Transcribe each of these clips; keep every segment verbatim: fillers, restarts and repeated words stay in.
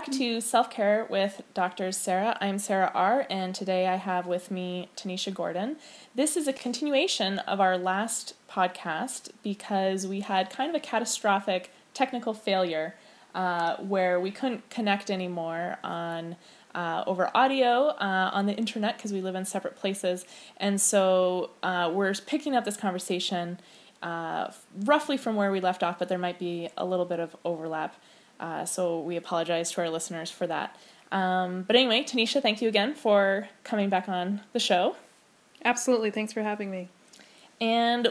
back to Self-Care with Doctor Sarah. I'm Sarah R, and today I have with me Tanisha Gordon. This is a continuation of our last podcast because we had kind of a catastrophic technical failure uh, where we couldn't connect anymore on Uh, over audio uh, on the internet because we live in separate places. And so uh, we're picking up this conversation uh, roughly from where we left off, but there might be a little bit of overlap. Uh, so we apologize to our listeners for that. Um, but anyway, Tanisha, thank you again for coming back on the show. Absolutely. Thanks for having me. And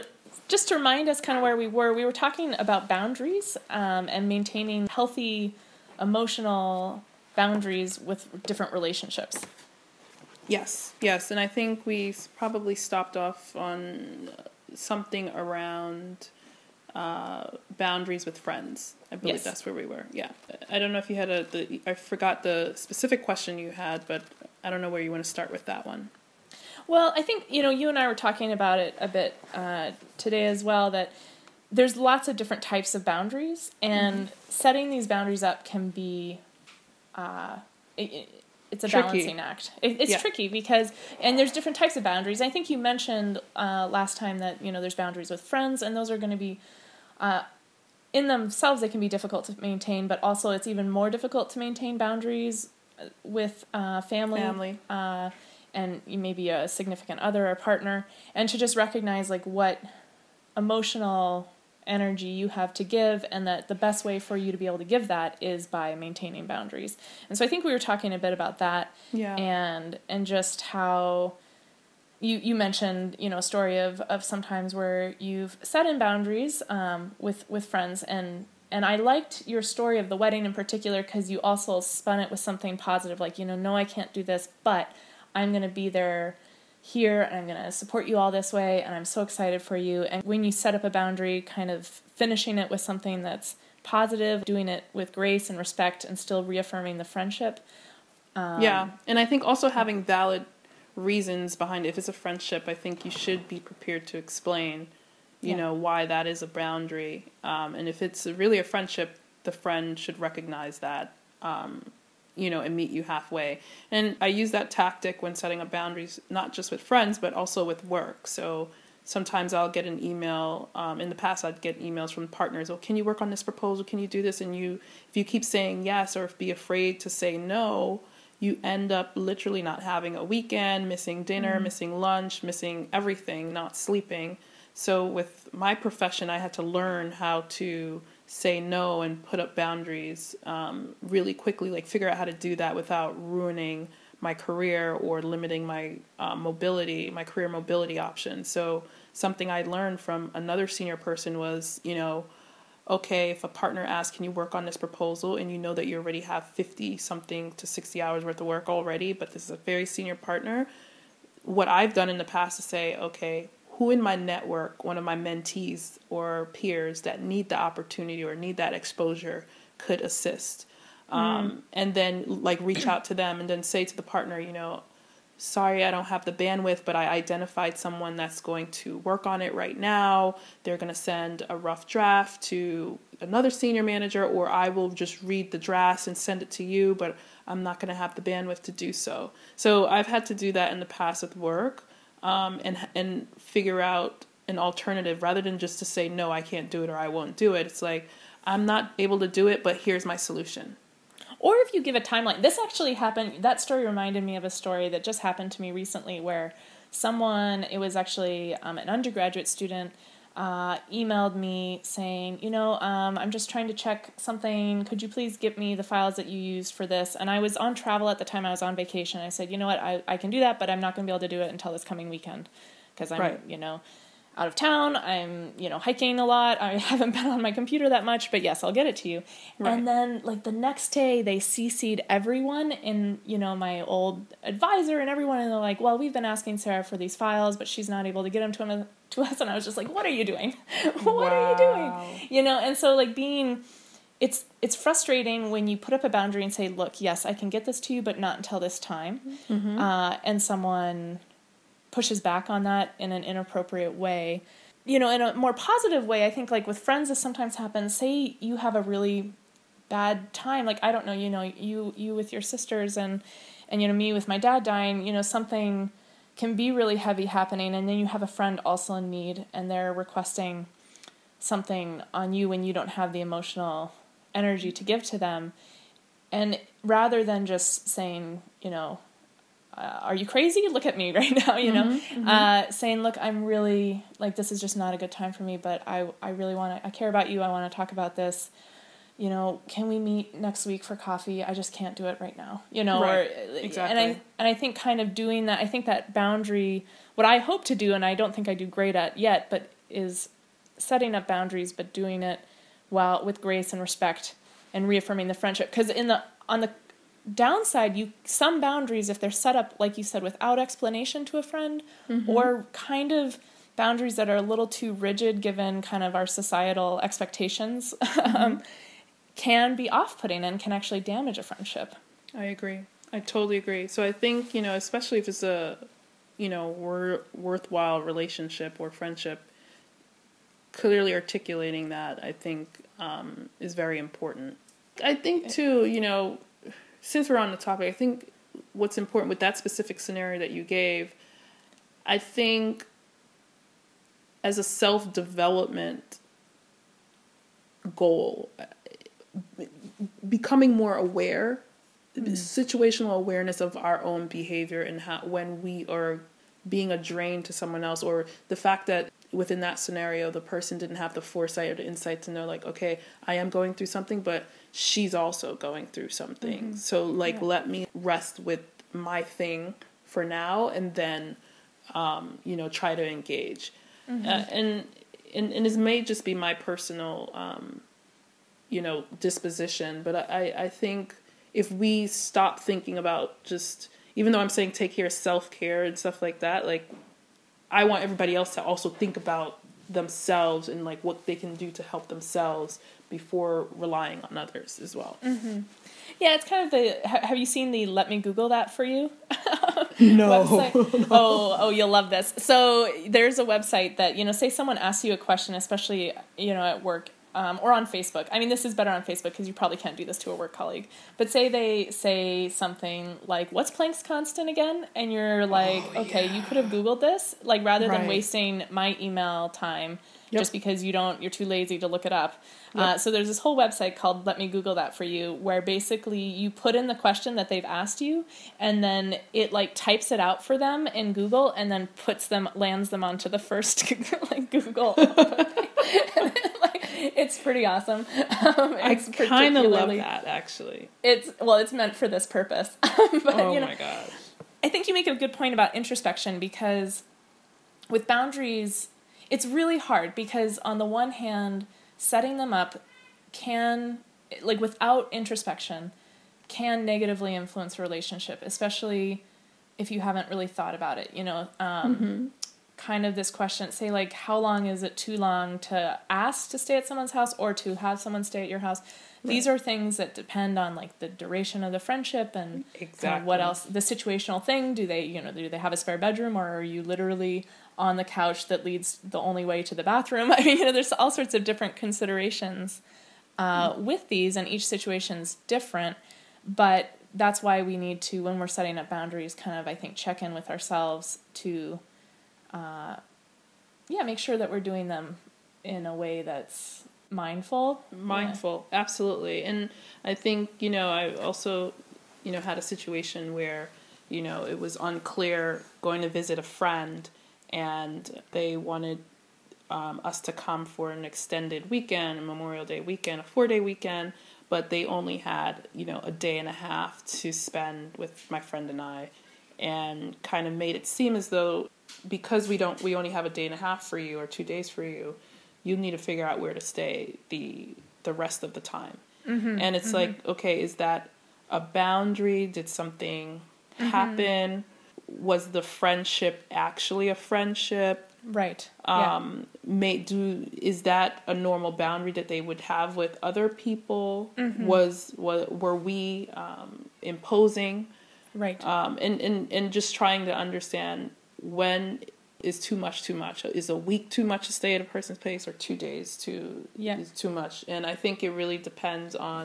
just to remind us kind of where we were, we were talking about boundaries um, and maintaining healthy emotional boundaries with different relationships. Yes, yes. And I think we probably stopped off on something around uh, boundaries with friends. I believe yes. That's where we were. Yeah. I don't know if you had a, the, I forgot the specific question you had, but I don't know where you want to start with that one. Well, I think, you know, you and I were talking about it a bit uh, today as well, that there's lots of different types of boundaries, and mm-hmm. setting these boundaries up can be Uh, it, it's a tricky. balancing act. It, it's yeah. tricky because, and there's different types of boundaries. I think you mentioned uh, last time that, you know, there's boundaries with friends, and those are going to be, uh, in themselves, they can be difficult to maintain, but also it's even more difficult to maintain boundaries with uh, family, family. Uh, and maybe a significant other or partner, and to just recognize, like, what emotional energy you have to give, and that the best way for you to be able to give that is by maintaining boundaries. And so I think we were talking a bit about that, yeah. and and just how you you mentioned, you know, a story of of sometimes where you've set in boundaries um, with with friends, and and I liked your story of the wedding in particular because you also spun it with something positive, like, you know, no, I can't do this, but I'm going to be there here, and I'm going to support you all this way, and I'm so excited for you. And when you set up a boundary, kind of finishing it with something that's positive, doing it with grace and respect, and still reaffirming the friendship. Um, yeah, and I think also having valid reasons behind it. If it's a friendship, I think you should be prepared to explain, you yeah. know, why that is a boundary. Um, and if it's really a friendship, the friend should recognize that, um, you know, and meet you halfway. And I use that tactic when setting up boundaries, not just with friends, but also with work. So sometimes I'll get an email. Um, in the past, I'd get emails from partners. Oh, can you work on this proposal? Can you do this? And you, if you keep saying yes, or if be afraid to say no, you end up literally not having a weekend, missing dinner, mm-hmm. missing lunch, missing everything, not sleeping. So with my profession, I had to learn how to say no and put up boundaries um, really quickly, like figure out how to do that without ruining my career or limiting my uh, mobility, my career mobility options. So something I learned from another senior person was, you know, okay, if a partner asks, can you work on this proposal? And you know that you already have fifty something to sixty hours worth of work already, but this is a very senior partner. What I've done in the past is say, okay, who in my network, one of my mentees or peers that need the opportunity or need that exposure could assist. Mm. Um, and then like reach out to them and then say to the partner, you know, sorry, I don't have the bandwidth, but I identified someone that's going to work on it right now. They're going to send a rough draft to another senior manager, or I will just read the drafts and send it to you, but I'm not going to have the bandwidth to do so. So I've had to do that in the past with work. Um, and and figure out an alternative rather than just to say, no, I can't do it or I won't do it. It's like, I'm not able to do it, but here's my solution. Or if you give a timeline. This actually happened. That story reminded me of a story that just happened to me recently where someone, it was actually um, an undergraduate student, uh, emailed me saying, you know, um, I'm just trying to check something. Could you please get me the files that you used for this? And I was on travel at the time. I was on vacation. I said, you know what, I, I can do that, but I'm not going to be able to do it until this coming weekend because I'm, right. you know, out of town. I'm, you know, hiking a lot. I haven't been on my computer that much, but yes, I'll get it to you. Right. And then like the next day they C C'd everyone in, you know, my old advisor and everyone. And they're like, well, we've been asking Sarah for these files, but she's not able to get them to him. To us, and I was just like, what are you doing? what wow. are you doing? You know, and so like being, it's it's frustrating when you put up a boundary and say, look, yes, I can get this to you, but not until this time. Mm-hmm. Uh, and someone pushes back on that in an inappropriate way. You know, in a more positive way, I think like with friends, this sometimes happens. Say you have a really bad time. Like, I don't know, you know, you, you with your sisters and, and, you know, me with my dad dying, you know, something can be really heavy happening. And then you have a friend also in need and they're requesting something on you when you don't have the emotional energy to give to them. And rather than just saying, you know, Uh, are you crazy? Look at me right now, you know, mm-hmm, mm-hmm. Uh, saying, look, I'm really like, this is just not a good time for me, but I, I really want to, I care about you. I want to talk about this. You know, can we meet next week for coffee? I just can't do it right now, you know, right. or, exactly. and I, and I think kind of doing that, I think that boundary, what I hope to do, and I don't think I do great at yet, but is setting up boundaries, but doing it while with grace and respect and reaffirming the friendship. 'Cause in the, on the downside, you some boundaries, if they're set up, like you said, without explanation to a friend, mm-hmm. or kind of boundaries that are a little too rigid given kind of our societal expectations, mm-hmm. um, can be off-putting and can actually damage a friendship. I agree. I totally agree. So I think, you know, especially if it's a, you know, wor- worthwhile relationship or friendship, clearly articulating that, I think, um, is very important. I think, too, you know, since we're on the topic, I think what's important with that specific scenario that you gave, I think as a self-development goal, becoming more aware, mm. situational awareness of our own behavior and how, when we are being a drain to someone else, or the fact that within that scenario, the person didn't have the foresight or the insight to know, like, okay, I am going through something, but she's also going through something. Mm-hmm. So, like, yeah. let me rest with my thing for now and then, um, you know, try to engage. Mm-hmm. Uh, and, and and this may just be my personal, um, you know, disposition, but I, I think if we stop thinking about just, even though I'm saying take care of self-care and stuff like that, like, I want everybody else to also think about themselves and like what they can do to help themselves before relying on others as well. Mm-hmm. Yeah, it's kind of the, have you seen the Let Me Google That For You? No. Website? Oh, oh, you'll love this. So there's a website that, you know, say someone asks you a question, especially, you know, at work, um, or on Facebook. I mean, this is better on Facebook because you probably can't do this to a work colleague, but say they say something like, what's Planck's constant again? And you're like, oh, okay, yeah. you could have Googled this, like rather right. than wasting my email time yep. just because you don't, you're too lazy to look it up. Yep. Uh, so there's this whole website called Let Me Google That For You, where basically you put in the question that they've asked you and then it like types it out for them in Google and then puts them, lands them onto the first like Google. And then, like, it's pretty awesome. Um, it's I kind of love that, actually. It's well, it's meant for this purpose. but, oh, you know, my gosh. I think you make a good point about introspection, because with boundaries, it's really hard because on the one hand, setting them up can, like without introspection, can negatively influence a relationship, especially if you haven't really thought about it, you know. Um, mm-hmm. Kind of this question, say like, how long is it too long to ask to stay at someone's house or to have someone stay at your house? Right. These are things that depend on like the duration of the friendship and exactly. kind of what else, the situational thing. Do they, you know, do they have a spare bedroom, or are you literally on the couch that leads the only way to the bathroom? I mean, you know, there's all sorts of different considerations uh, mm-hmm. with these, and each situation's different, but that's why we need to, when we're setting up boundaries, kind of, I think, check in with ourselves to, Uh, yeah, make sure that we're doing them in a way that's mindful. Mindful, yeah. Absolutely. And I think, you know, I also, you know, had a situation where, you know, it was unclear, going to visit a friend, and they wanted um, us to come for an extended weekend, a Memorial Day weekend, a four-day weekend, but they only had, you know, a day and a half to spend with my friend and I, and kind of made it seem as though, because we don't, we only have a day and a half for you or two days for you, you need to figure out where to stay the the rest of the time. Mm-hmm. And it's mm-hmm. like, okay, is that a boundary? Did something mm-hmm. happen? Was the friendship actually a friendship? Right. Um, yeah. May do is that a normal boundary that they would have with other people? Mm-hmm. Was, was were we um, imposing? Right. Um, and, and, and just trying to understand, when is too much too much? Is a week too much to stay at a person's place, or two days too yeah. is too much? And I think it really depends on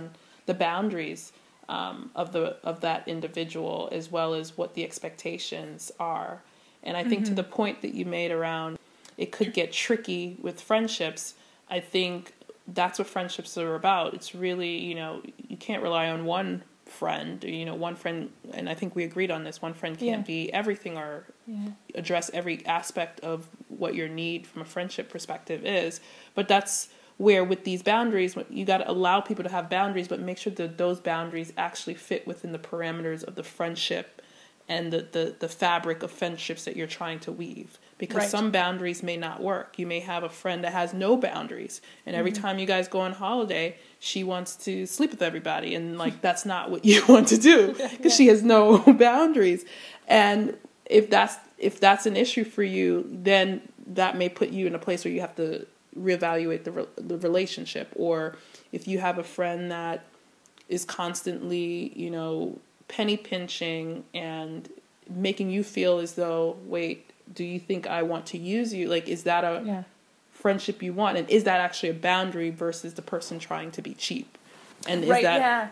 the boundaries um, of the of that individual, as well as what the expectations are. And I think mm-hmm. to the point that you made around it could get tricky with friendships, I think that's what friendships are about. It's really, you know, you can't rely on one friend, you know, one friend, and I think we agreed on this, one friend can't yeah. be everything or yeah. address every aspect of what your need from a friendship perspective is. But that's where with these boundaries, you got to allow people to have boundaries, but make sure that those boundaries actually fit within the parameters of the friendship and the, the, the fabric of friendships that you're trying to weave. Because right. some boundaries may not work. You may have a friend that has no boundaries. And every mm-hmm. time you guys go on holiday, she wants to sleep with everybody. And, like, that's not what you want to do because yeah. she has no boundaries. And if that's if that's an issue for you, then that may put you in a place where you have to reevaluate the, re- the relationship. Or if you have a friend that is constantly, you know, penny pinching and making you feel as though, wait, do you think I want to use you? Like, is that a yeah. friendship you want? And is that actually a boundary versus the person trying to be cheap? And is right, that, yeah.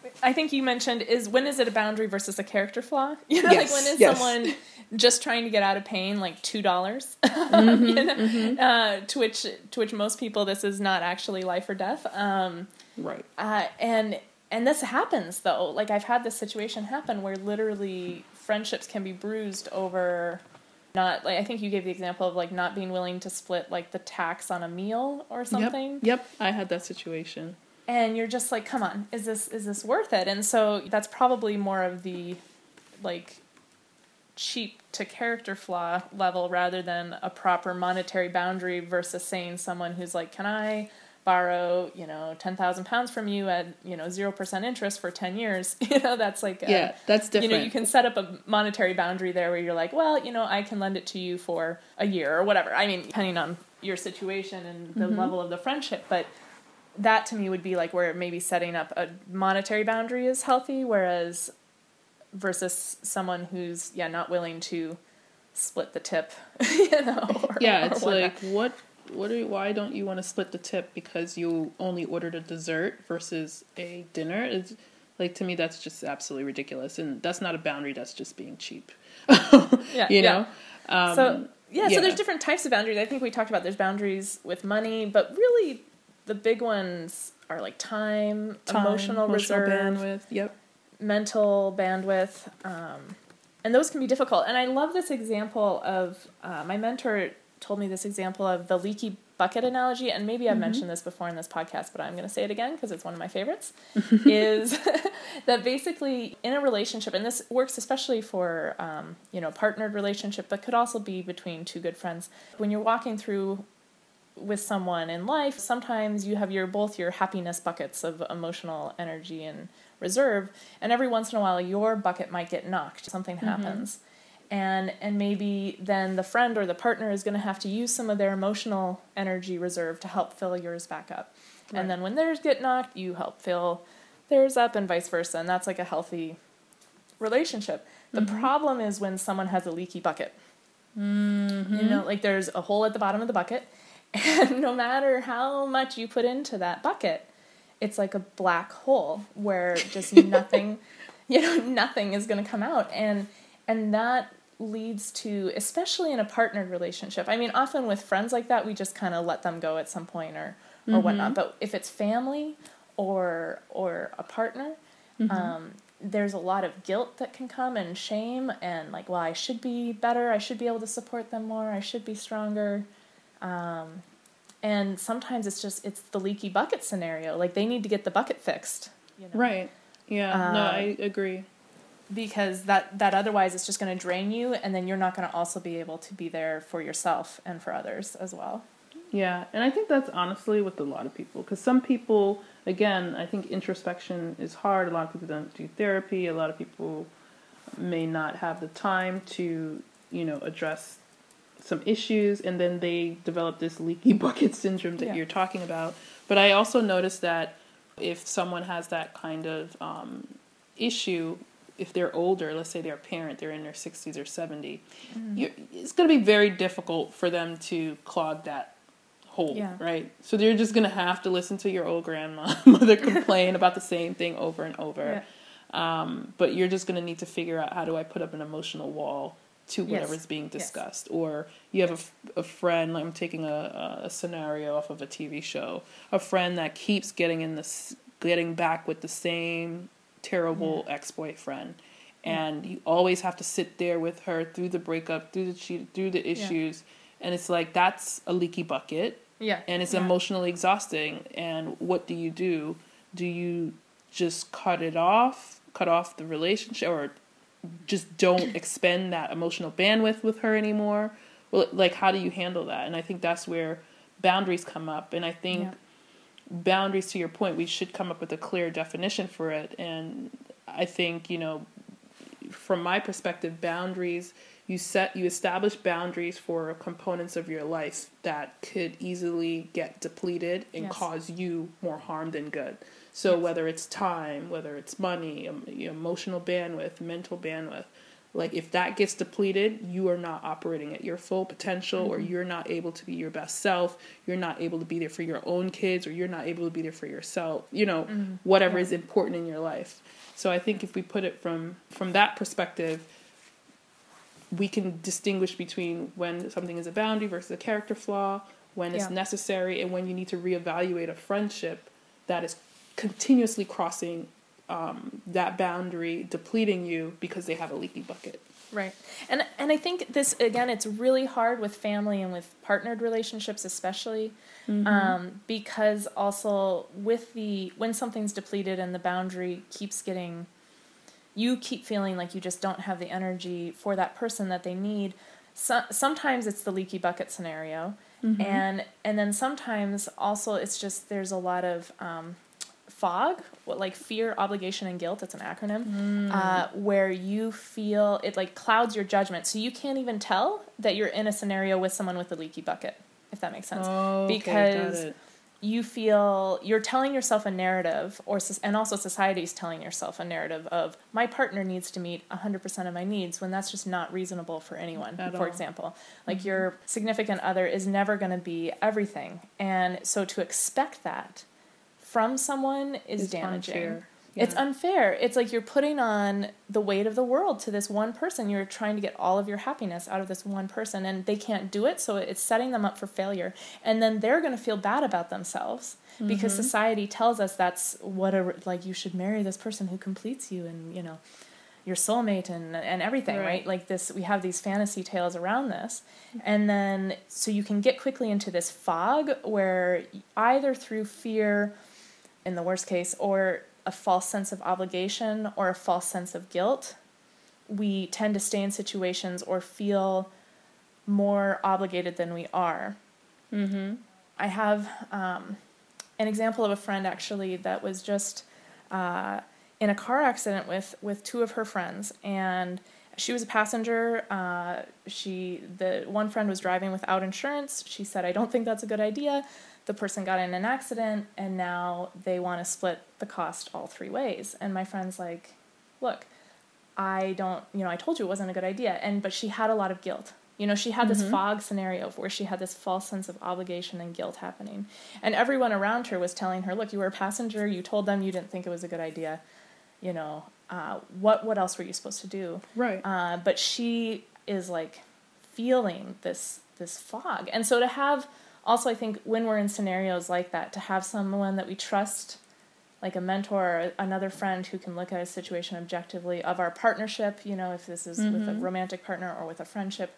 yeah. I think you mentioned is when is it a boundary versus a character flaw? You know, yes, like when is yes. someone just trying to get out of paying like two dollars mm-hmm, you know? mm-hmm. uh, to which, to which most people, this is not actually life or death. Um, right. Uh, and, and this happens though. Like I've had this situation happen where literally friendships can be bruised over not like, I think you gave the example of like not being willing to split like the tax on a meal or something. Yep. Yep. I had that situation. And you're just like, come on, is this, is this worth it? And so that's probably more of the like cheap to character flaw level rather than a proper monetary boundary versus saying someone who's like, can I borrow, you know, ten thousand pounds from you at, you know, zero percent interest for ten years, you know, that's like, a, yeah, that's different. You know, you can set up a monetary boundary there where you're like, well, you know, I can lend it to you for a year or whatever. I mean, depending on your situation and the mm-hmm. level of the friendship, but that to me would be like where maybe setting up a monetary boundary is healthy. Whereas versus someone who's, yeah, not willing to split the tip, you know, or, yeah, it's like, what, What do you, why don't you want to split the tip because you only ordered a dessert versus a dinner? It's, like, to me, that's just absolutely ridiculous. And that's not a boundary. That's just being cheap, yeah, you know? Yeah. Um, so, yeah, yeah, so there's different types of boundaries. I think we talked about there's boundaries with money, but really the big ones are, like, time, time emotional, emotional reserve, bandwidth, yep. mental bandwidth. Um, and those can be difficult. And I love this example of uh, my mentor told me this example of the leaky bucket analogy, and maybe I've mm-hmm. mentioned this before in this podcast, but I'm going to say it again because it's one of my favorites, is that basically in a relationship, and this works especially for, um, you know, partnered relationship, but could also be between two good friends. When you're walking through with someone in life, sometimes you have your both your happiness buckets of emotional energy and reserve, and every once in a while your bucket might get knocked. Something mm-hmm. happens. And and maybe then the friend or the partner is going to have to use some of their emotional energy reserve to help fill yours back up. Right. And then when theirs get knocked, you help fill theirs up and vice versa. And that's like a healthy relationship. The mm-hmm. problem is when someone has a leaky bucket. Mm-hmm. You know, like there's a hole at the bottom of the bucket. And no matter how much you put into that bucket, it's like a black hole where just nothing, you know, nothing is going to come out. And and that leads to, especially in a partnered relationship, I mean, often with friends like that, we just kind of let them go at some point or, or mm-hmm. whatnot. But if it's family or or a partner, mm-hmm. um, there's a lot of guilt that can come and shame and like, well, I should be better. I should be able to support them more. I should be stronger. Um, and sometimes it's just, it's the leaky bucket scenario. Like they need to get the bucket fixed. You know? Right. Yeah. Um, no, I agree. Because that, that otherwise it's just going to drain you, and then you're not going to also be able to be there for yourself and for others as well. Yeah, and I think that's honestly with a lot of people. Because some people, again, I think introspection is hard. A lot of people don't do therapy. A lot of people may not have the time to, you know, address some issues. And then they develop this leaky bucket syndrome that yeah. you're talking about. But I also noticed that if someone has that kind of um, issue, if they're older, let's say they're a parent, they're in their sixties or seventy, mm. you're, it's going to be very difficult for them to clog that whole, yeah. right? So you're just going to have to listen to your old grandma mother complain about the same thing over and over. Yeah. Um, but you're just going to need to figure out, how do I put up an emotional wall to whatever's yes. being discussed? Yes. Or you have yes. a, a friend, like I'm taking a, a scenario off of a T V show, a friend that keeps getting in this, getting back with the same terrible yeah. ex-boyfriend. And yeah. you always have to sit there with her through the breakup, through the cheat, through the issues. Yeah. And it's like, that's a leaky bucket. Yeah. And it's yeah. emotionally exhausting. And what do you do? Do you just cut it off, cut off the relationship, or just don't expend that emotional bandwidth with her anymore? Well, like, how do you handle that? And I think that's where boundaries come up. And I think yeah. boundaries, to your point, we should come up with a clear definition for it. And I think, you know, from my perspective, boundaries, you set, you establish boundaries for components of your life that could easily get depleted and yes. cause you more harm than good. So yes. whether it's time, whether it's money, emotional bandwidth, mental bandwidth, like if that gets depleted, you are not operating at your full potential, mm-hmm. or you're not able to be your best self. You're not able to be there for your own kids, or you're not able to be there for yourself, you know, mm-hmm. whatever yeah. is important in your life. So I think if we put it from, from that perspective, we can distinguish between when something is a boundary versus a character flaw, when yeah. it's necessary, and when you need to reevaluate a friendship that is continuously crossing um, that boundary, depleting you because they have a leaky bucket. Right. And and I think this, again, it's really hard with family and with partnered relationships especially, mm-hmm. um, because also with the, when something's depleted and the boundary keeps getting, you keep feeling like you just don't have the energy for that person that they need. So, sometimes it's the leaky bucket scenario. Mm-hmm. And and then sometimes also it's just there's a lot of um, fog, what, like fear, obligation, and guilt. It's an acronym, mm. uh, where you feel it like clouds your judgment. So you can't even tell that you're in a scenario with someone with a leaky bucket, if that makes sense. Oh, okay, because got it. You feel you're telling yourself a narrative, or and also society is telling yourself a narrative of my partner needs to meet one hundred percent of my needs, when that's just not reasonable for anyone. At for all. Example, like mm-hmm. your significant other is never going to be everything, and so to expect that from someone is it's damaging. Unfair. Yeah. It's unfair. It's like you're putting on the weight of the world to this one person. You're trying to get all of your happiness out of this one person, and they can't do it, so it's setting them up for failure. And then they're going to feel bad about themselves, mm-hmm. because society tells us that's what a, like you should marry this person who completes you and, you know, your soulmate and and everything, right. right? Like this, we have these fantasy tales around this. Mm-hmm. And then so you can get quickly into this fog where either through fear, in the worst case, or a false sense of obligation or a false sense of guilt, we tend to stay in situations or feel more obligated than we are. Mm-hmm. I have um, an example of a friend, actually, that was just uh, in a car accident with, with two of her friends, and she was a passenger. Uh, she the one friend was driving without insurance. She said, "I don't think that's a good idea." The person got in an accident, and now they want to split the cost all three ways. And my friend's like, "Look, I don't, you know, I told you it wasn't a good idea." And, but she had a lot of guilt. You know, she had this mm-hmm. fog scenario where she had this false sense of obligation and guilt happening. And everyone around her was telling her, "Look, you were a passenger. You told them you didn't think it was a good idea. You know, uh, what, what else were you supposed to do?" Right. Uh, but she is like feeling this, this fog. And so to have, also, I think when we're in scenarios like that, to have someone that we trust, like a mentor or another friend who can look at a situation objectively of our partnership, you know, if this is mm-hmm. with a romantic partner or with a friendship,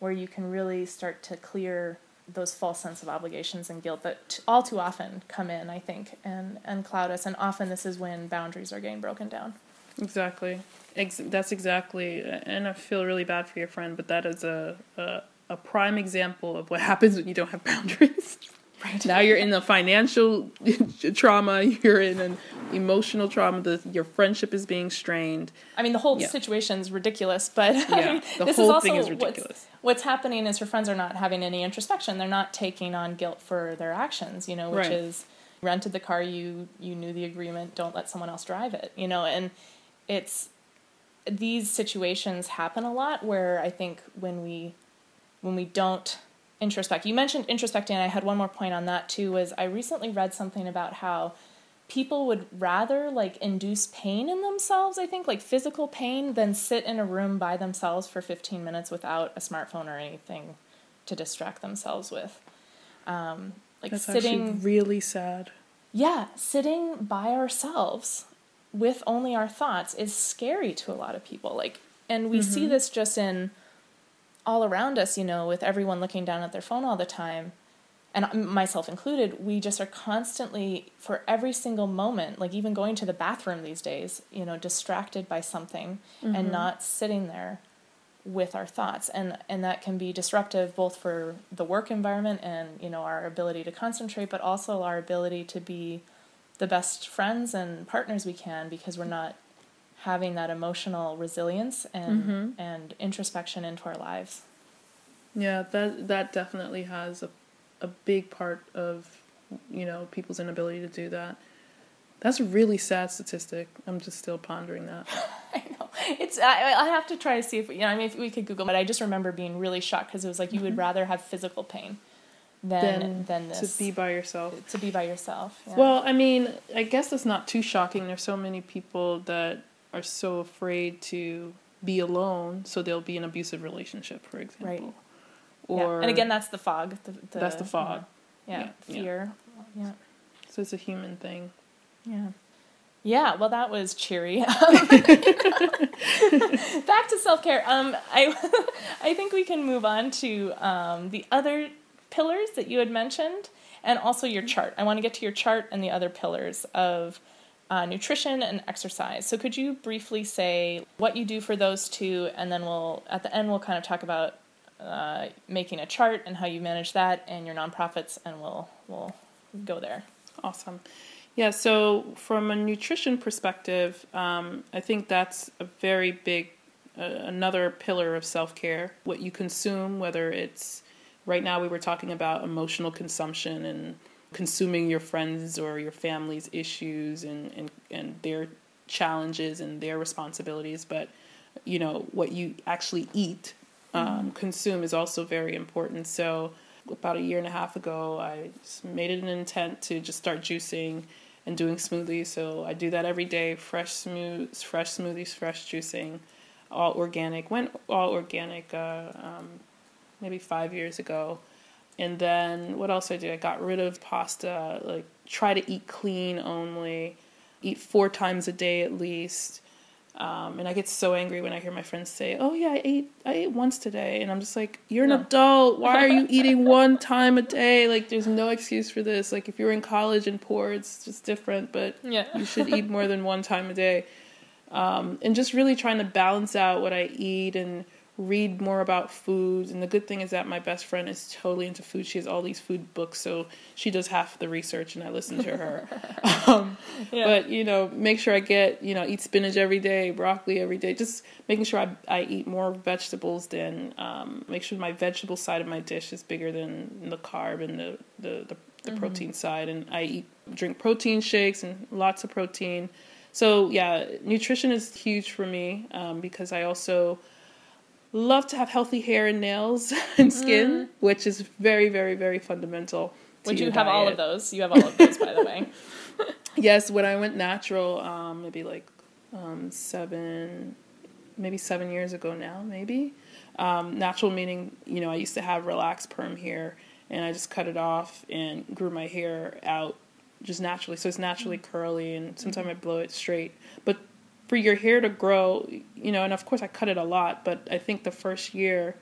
where you can really start to clear those false sense of obligations and guilt that t- all too often come in, I think, and, and cloud us. And often this is when boundaries are getting broken down. Exactly. Ex- that's exactly. And I feel really bad for your friend, but that is a... a a prime example of what happens when you don't have boundaries. Right. Now you're in the financial trauma, you're in an emotional trauma, the, your friendship is being strained. I mean, the whole yeah. situation's ridiculous, but yeah, I mean, the this whole is also thing is ridiculous. What's, what's happening is her friends are not having any introspection. They're not taking on guilt for their actions, you know, which right. is rented the car, you, you knew the agreement, don't let someone else drive it, you know, and it's, these situations happen a lot where I think when we, when we don't introspect. You mentioned introspecting, and I had one more point on that too, was I recently read something about how people would rather like induce pain in themselves, I think, like physical pain, than sit in a room by themselves for fifteen minutes without a smartphone or anything to distract themselves with. Um, like That's sitting actually really sad. Yeah. Sitting by ourselves with only our thoughts is scary to a lot of people. Like, and we mm-hmm. see this just in all around us, you know, with everyone looking down at their phone all the time. And myself included, we just are constantly, for every single moment, like even going to the bathroom these days, you know, distracted by something mm-hmm. and not sitting there with our thoughts. And and that can be disruptive both for the work environment and, you know, our ability to concentrate, but also our ability to be the best friends and partners we can, because we're not having that emotional resilience and mm-hmm. and introspection into our lives. Yeah, that that definitely has a a big part of, you know, people's inability to do that. That's a really sad statistic. I'm just still pondering that. I know. It's, I, I have to try to see if, you know, I mean, if we could Google, but I just remember being really shocked because it was like, you mm-hmm. would rather have physical pain than, than, than this. To be by yourself. To be by yourself. Yeah. Well, I mean, I guess that's not too shocking. There's so many people that are so afraid to be alone. So they'll be in an abusive relationship, for example. Right. Or yeah. And again, that's the fog. The, the, that's the fog. You know, yeah, yeah. Fear. Yeah. yeah. So it's a human thing. Yeah. Yeah, well, that was cheery. Back to self-care. Um, I I think we can move on to um, the other pillars that you had mentioned, and also your chart. I want to get to your chart and the other pillars of uh, nutrition and exercise. So could you briefly say what you do for those two, and then we'll at the end we'll kind of talk about Uh, making a chart and how you manage that and your nonprofits, and we'll we'll go there. Awesome. Yeah, so from a nutrition perspective, um, I think that's a very big, uh, another pillar of self-care. What you consume, whether it's, right now we were talking about emotional consumption and consuming your friends or your family's issues and, and, and their challenges and their responsibilities, but, you know, what you actually eat Um, consume is also very important. So about a year and a half ago, I made it an intent to just start juicing and doing smoothies. So I do that every day, fresh smoothies, fresh smoothies, fresh juicing, all organic. Went all organic uh, um, maybe five years ago. And then what else I do? I got rid of pasta, like try to eat clean only, eat four times a day at least. Um, and I get so angry when I hear my friends say, oh yeah, I ate, I ate once today. And I'm just like, you're an no. adult. Why are you eating one time a day? Like, there's no excuse for this. Like, if you're in college and poor, it's just different, but yeah. you should eat more than one time a day. Um, and just really trying to balance out what I eat and read more about foods. And the good thing is that my best friend is totally into food. She has all these food books, so she does half the research and I listen to her. um, yeah. But, you know, make sure I get, you know, eat spinach every day, broccoli every day, just making sure I, I eat more vegetables than, um, make sure my vegetable side of my dish is bigger than the carb and the, the, the, the mm-hmm. protein side. And I eat, drink protein shakes and lots of protein. So yeah, nutrition is huge for me, um, because I also love to have healthy hair and nails and skin, mm. which is very, very, very fundamental to Would you your have diet. all of those? You have all of those, by the way. Yes, when I went natural, um, maybe like um, seven, maybe seven years ago now, maybe. Um, natural meaning, you know, I used to have relaxed perm hair, and I just cut it off and grew my hair out just naturally. So it's naturally curly, and sometimes mm-hmm. I blow it straight. But for your hair to grow, you know, and of course I cut it a lot, but I think the first year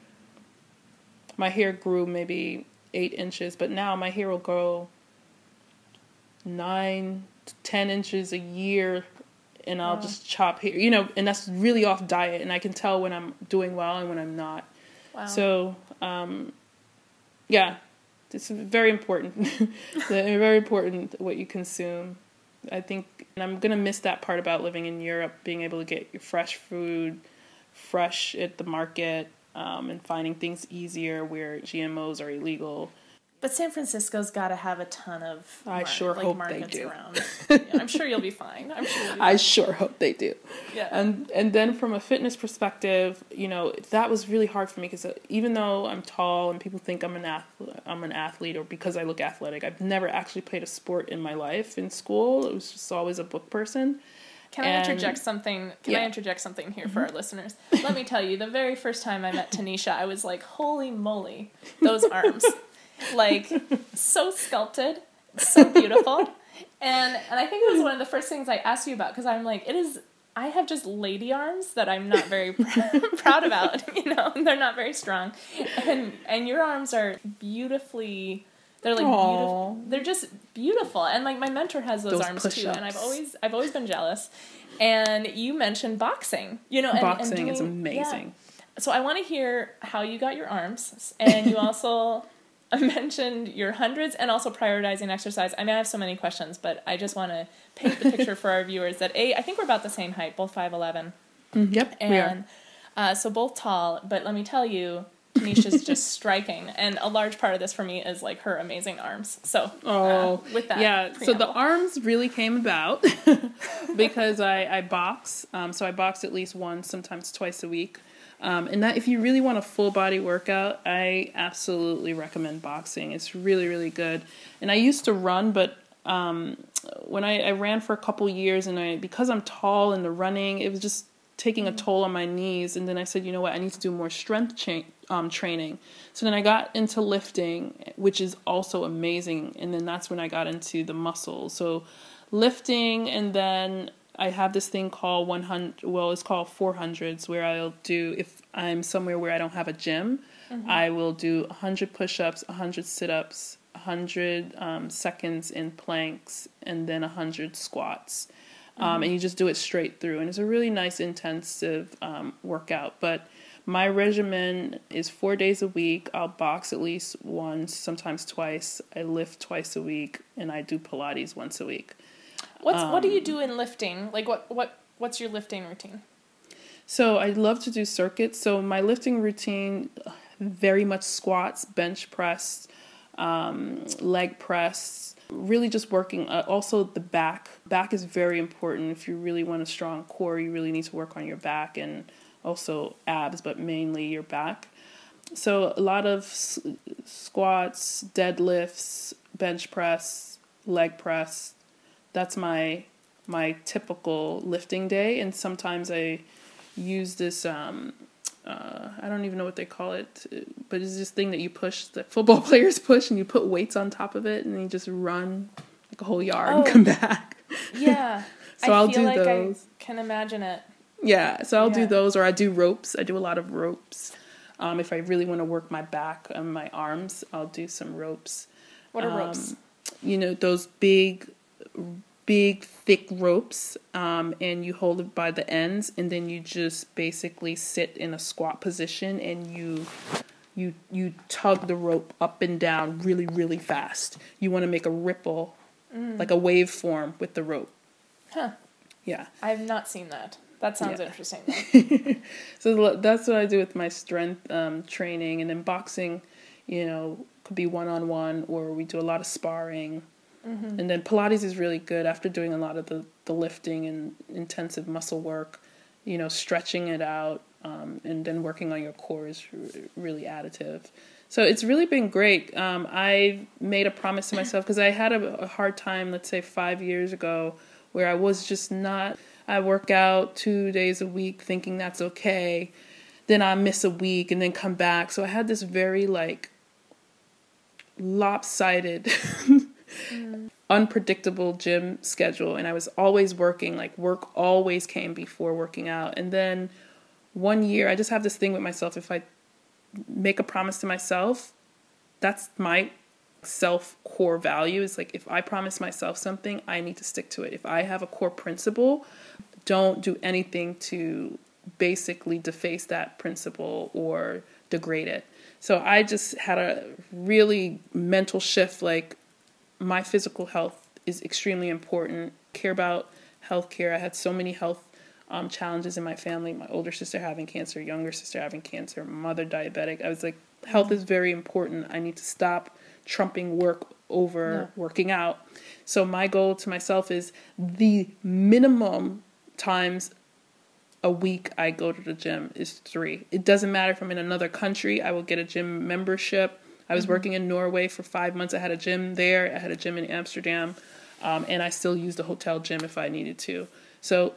my hair grew maybe eight inches, but now my hair will grow nine to ten inches a year, and I'll wow. just chop hair, you know, and that's really off diet, and I can tell when I'm doing well and when I'm not. Wow. So, um, yeah, it's very important, very important what you consume. I think, and I'm going to miss that part about living in Europe, being able to get your fresh food, fresh at the market, um, and finding things easier where G M Os are illegal. But San Francisco's got to have a ton of I market, sure like hope markets they do. Around. Yeah, I'm sure you'll be fine. I'm sure. You'll be fine. I sure hope they do. Yeah. And and then from a fitness perspective, you know, that was really hard for me because even though I'm tall and people think I'm an athlete, I'm an athlete, or because I look athletic, I've never actually played a sport in my life in school. It was just always a book person. Can and, I interject something? Can yeah. I interject something here mm-hmm. for our listeners? Let me tell you, the very first time I met Tanisha, I was like, "Holy moly, those arms!" Like, so sculpted, so beautiful. And and I think it was one of the first things I asked you about, because I'm like, it is, I have just lady arms that I'm not very pr- proud about, you know, they're not very strong. And and your arms are beautifully, they're like, beautiful, they're just beautiful. And like, my mentor has those, those arms push-ups. too, and I've always, I've always been jealous. And you mentioned boxing, you know. And, boxing and doing, is amazing. Yeah. So I want to hear how you got your arms, and you also... I mentioned your hundreds and also prioritizing exercise. I mean, I have so many questions, but I just want to paint the picture for our viewers that, A, I think we're about the same height, both five eleven. Yep, and, we are. Uh, so both tall, but let me tell you, Tanisha's just striking. And a large part of this for me is, like, her amazing arms. So oh, uh, with that Yeah, preamble. So the arms really came about because I, I box. Um, so I box at least once, sometimes twice a week. Um, and that if you really want a full body workout, I absolutely recommend boxing. It's really, really good. And I used to run, but um, when I, I ran for a couple years, and I because I'm tall and the running, it was just taking a toll on my knees. And then I said, you know what, I need to do more strength cha- um, training. So then I got into lifting, which is also amazing. And then that's when I got into the muscles. So lifting, and then I have this thing called one hundred, well, it's called four hundreds, where I'll do, if I'm somewhere where I don't have a gym, mm-hmm. I will do one hundred push-ups, one hundred sit-ups, one hundred um, seconds in planks, and then one hundred squats. Mm-hmm. Um, and you just do it straight through. And it's a really nice, intensive um, workout. But my regimen is four days a week. I'll box at least once, sometimes twice. I lift twice a week, and I do Pilates once a week. What's um, what do you do in lifting? Like, what, what what's your lifting routine? So I love to do circuits. So my lifting routine, very much squats, bench press, um, leg press, really just working. Uh, also the back. Back is very important. If you really want a strong core, you really need to work on your back and also abs, but mainly your back. So a lot of s- squats, deadlifts, bench press, leg press. That's my my typical lifting day, and sometimes I use this, um, uh, I don't even know what they call it, but it's this thing that you push, that football players push, and you put weights on top of it, and you just run like a whole yard oh, and come back. Yeah, so I I'll feel do like those. I can imagine it. Yeah, so I'll yeah. do those, or I do ropes. I do a lot of ropes. Um, if I really want to work my back and my arms, I'll do some ropes. What are um, ropes? You know, those big... big thick ropes, um, and you hold it by the ends, and then you just basically sit in a squat position, and you you you tug the rope up and down really, really fast. You want to make a ripple, mm. like a wave form with the rope. Huh. Yeah. I've not seen that. That sounds yeah. interesting. So that's what I do with my strength um, training, and then boxing, you know, could be one-on-one, or we do a lot of sparring. Mm-hmm. And then Pilates is really good after doing a lot of the, the lifting and intensive muscle work, you know, stretching it out, um, and then working on your core is r- really additive. So it's really been great. Um, I made a promise to myself because I had a, a hard time, let's say five years ago, where I was just not, I work out two days a week thinking that's okay. Then I miss a week and then come back. So I had this very like lopsided Mm. unpredictable gym schedule, and I was always working, like work always came before working out. And then one year I just have this thing with myself, if I make a promise to myself, that's my self core value. It's like, if I promise myself something, I need to stick to it. If I have a core principle, don't do anything to basically deface that principle or degrade it. So I just had a really mental shift, like my physical health is extremely important. Care about healthcare. I had so many health um, challenges in my family. My older sister having cancer, younger sister having cancer, mother diabetic. I was like, health is very important. I need to stop trumping work over yeah. working out. So my goal to myself is the minimum times a week I go to the gym is three. It doesn't matter if I'm in another country. I will get a gym membership. I was mm-hmm. working in Norway for five months. I had a gym there. I had a gym in Amsterdam. Um, and I still use the hotel gym if I needed to. So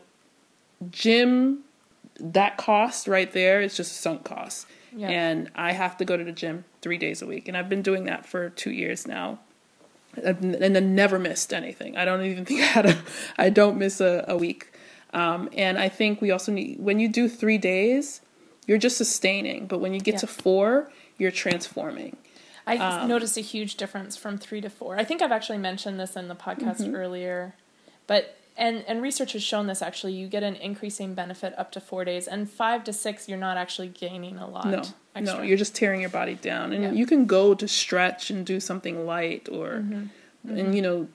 gym, that cost right there is just a sunk cost. Yeah. And I have to go to the gym three days a week. And I've been doing that for two years now. And I never missed anything. I don't even think I had a, I don't miss a, a week. Um, and I think we also need, when you do three days, you're just sustaining. But when you get yeah. to four, you're transforming. I um, noticed a huge difference from three to four. I think I've actually mentioned this in the podcast mm-hmm. earlier. But and, and research has shown this, actually. You get an increasing benefit up to four days. And five to six, you're not actually gaining a lot. No, extra. no, you're just tearing your body down. And yeah. you can go to stretch and do something light or, mm-hmm. Mm-hmm. and, you know,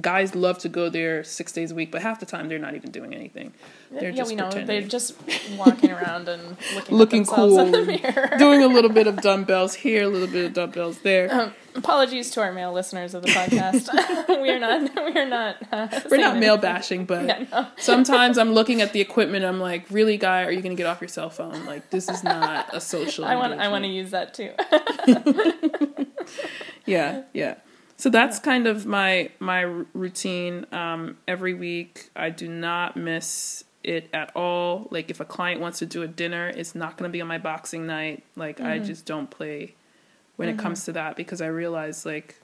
guys love to go there six days a week, but half the time they're not even doing anything. They're yeah, just we know. Pretending. They're just walking around and looking, looking at themselves cool. in the mirror. Doing a little bit of dumbbells here, a little bit of dumbbells there. Um, apologies to our male listeners of the podcast. we are not. We are not. Uh, We're not male bashing, but yeah, no. sometimes I'm looking at the equipment. I'm like, really, guy, are you going to get off your cell phone? Like, this is not a social. I want. Engagement. I want to use that too. yeah. Yeah. So that's kind of my my routine um, every week. I do not miss it at all. Like if a client wants to do a dinner, it's not going to be on my boxing night. Like mm-hmm. I just don't play when mm-hmm. it comes to that because I realize like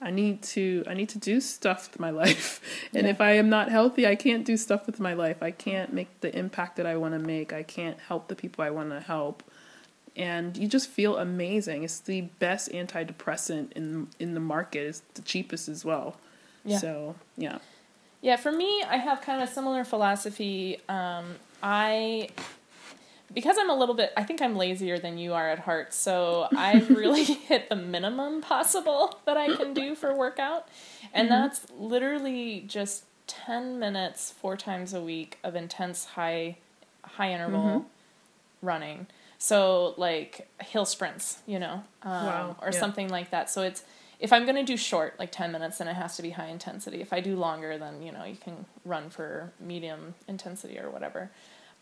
I need to I need to do stuff with my life. And yeah. if I am not healthy, I can't do stuff with my life. I can't make the impact that I want to make. I can't help the people I want to help. And you just feel amazing. It's the best antidepressant in in the market. It's the cheapest as well. Yeah. So, yeah. Yeah, for me, I have kind of a similar philosophy. Um, I, because I'm a little bit, I think I'm lazier than you are at heart. So I've really hit the minimum possible that I can do for workout. And mm-hmm. that's literally just ten minutes, four times a week of intense high, high interval mm-hmm. running. So like hill sprints, you know, um, wow. or yeah. something like that. So it's, if I'm going to do short, like ten minutes, then it has to be high intensity. If I do longer, then, you know, you can run for medium intensity or whatever.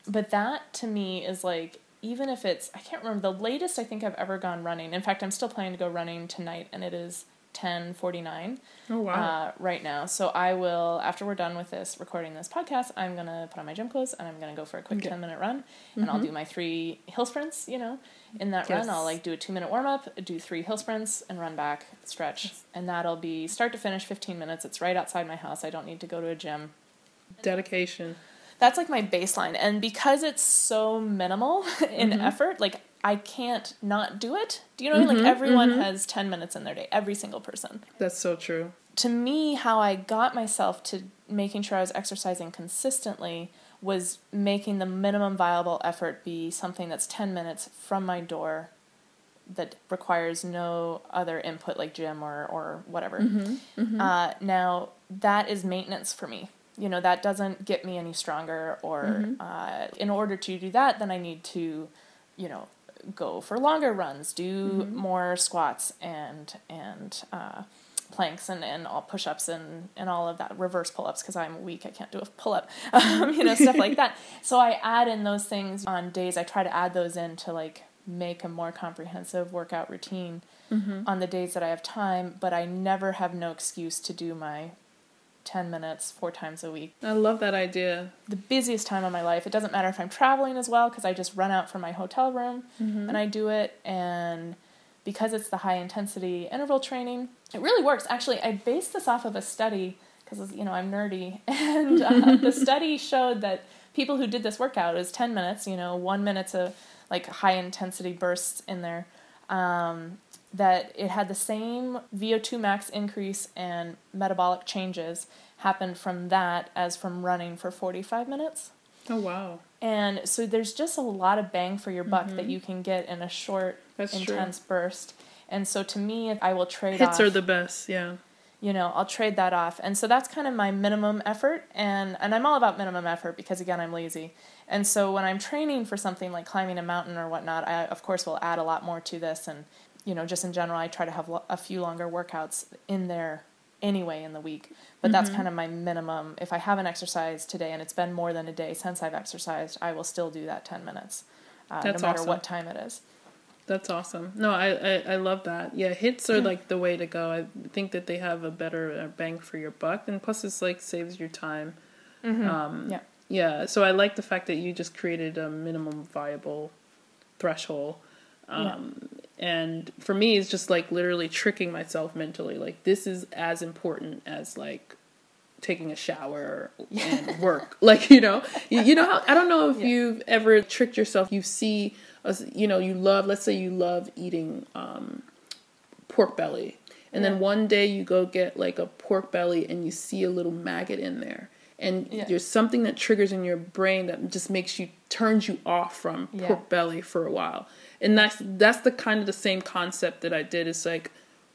But that to me is like, even if it's, I can't remember the latest I think I've ever gone running. In fact, I'm still planning to go running tonight and it is ten forty-nine oh, wow. uh, right now. So I will, after we're done with this, recording this podcast, I'm going to put on my gym clothes and I'm going to go for a quick okay. ten minute run mm-hmm. and I'll do my three hill sprints, you know, in that yes. run. I'll like do a two minute warm up, do three hill sprints and run back, stretch. Yes. And that'll be start to finish fifteen minutes. It's right outside my house. I don't need to go to a gym. Dedication. That's like my baseline. And because it's so minimal in mm-hmm. effort, like I can't not do it. Do you know what mm-hmm, I mean? Like everyone mm-hmm. has ten minutes in their day, every single person. That's so true. To me, how I got myself to making sure I was exercising consistently was making the minimum viable effort be something that's ten minutes from my door that requires no other input like gym or, or whatever. Mm-hmm, mm-hmm. Uh, now, that is maintenance for me. You know, that doesn't get me any stronger or mm-hmm. uh, in order to do that, then I need to, you know, go for longer runs, do mm-hmm. more squats and and uh, planks and, and all push-ups and, and all of that, reverse pull-ups because I'm weak, I can't do a pull-up, um, you know, stuff like that. So I add in those things on days, I try to add those in to like make a more comprehensive workout routine mm-hmm. on the days that I have time, but I never have no excuse to do my ten minutes, four times a week. I love that idea. The busiest time of my life. It doesn't matter if I'm traveling as well because I just run out from my hotel room mm-hmm. and I do it. And because it's the high intensity interval training, it really works. Actually, I based this off of a study because, you know, I'm nerdy. And uh, the study showed that people who did this workout, it was ten minutes, you know, one minute's of like high intensity bursts in there, um, that it had the same V O two max increase and metabolic changes happened from that as from running for forty-five minutes. Oh, wow. And so there's just a lot of bang for your buck mm-hmm. that you can get in a short, That's intense true. burst. And so to me, I will trade Hits off. Hits are the best, yeah. You know, I'll trade that off. And so that's kind of my minimum effort. And, and I'm all about minimum effort because, again, I'm lazy. And so when I'm training for something like climbing a mountain or whatnot, I, of course, will add a lot more to this and you know, just in general, I try to have lo- a few longer workouts in there anyway in the week, but mm-hmm. that's kind of my minimum. If I haven't exercised today and it's been more than a day since I've exercised, I will still do that ten minutes, uh, that's no matter awesome. What time it is. That's awesome. No, I, I, I love that. Yeah, hits are, like, the way to go. I think that they have a better bang for your buck, and plus it's, like, saves your time. Mm-hmm. Um, yeah. Yeah, so I like the fact that you just created a minimum viable threshold. Um, yeah. And for me, it's just, like, literally tricking myself mentally. Like, this is as important as, like, taking a shower and work. Like, you know, you, you know, how, I don't know if yeah. you've ever tricked yourself. You see... You know, you love, let's say you love eating um, pork belly. And yeah. then one day you go get like a pork belly and you see a little maggot in there. And yeah. there's something that triggers in your brain that just makes you, turns you off from yeah. pork belly for a while. And that's, that's the kind of the same concept that I did. It's like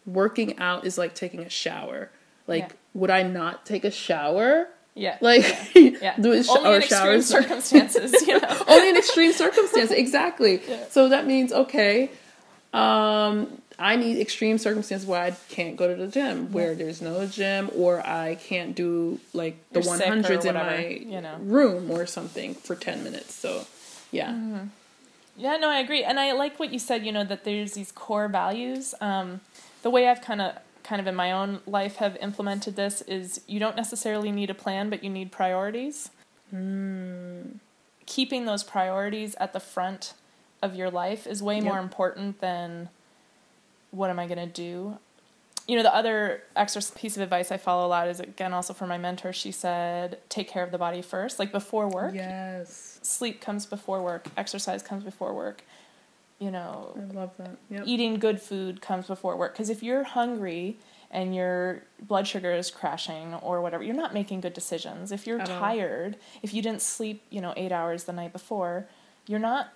working out is like taking a shower. Like, yeah. would I not take a shower? Yeah. Like, yeah. Yeah. Sh- only in extreme circumstances, you know. Only in extreme circumstances, exactly. Yeah. So that means, okay, um, I need extreme circumstances where I can't go to the gym, where yeah. there's no gym, or I can't do, like, the You're one hundreds in my you know. room or something for ten minutes. So, yeah. Mm-hmm. Yeah, no, I agree. And I like what you said, you know, that there's these core values. Um, the way I've kind of... kind of in my own life have implemented this is you don't necessarily need a plan, but you need priorities. Mm. Keeping those priorities at the front of your life is way yep. more important than what am I going to do? You know, the other extra piece of advice I follow a lot is, again, also from my mentor, she said, take care of the body first, like before work. Yes. Sleep comes before work. Exercise comes before work. You know, I love that. Yep. Eating good food comes before work. Because if you're hungry and your blood sugar is crashing or whatever, you're not making good decisions. If you're At tired, all. If you didn't sleep, you know, eight hours the night before, you're not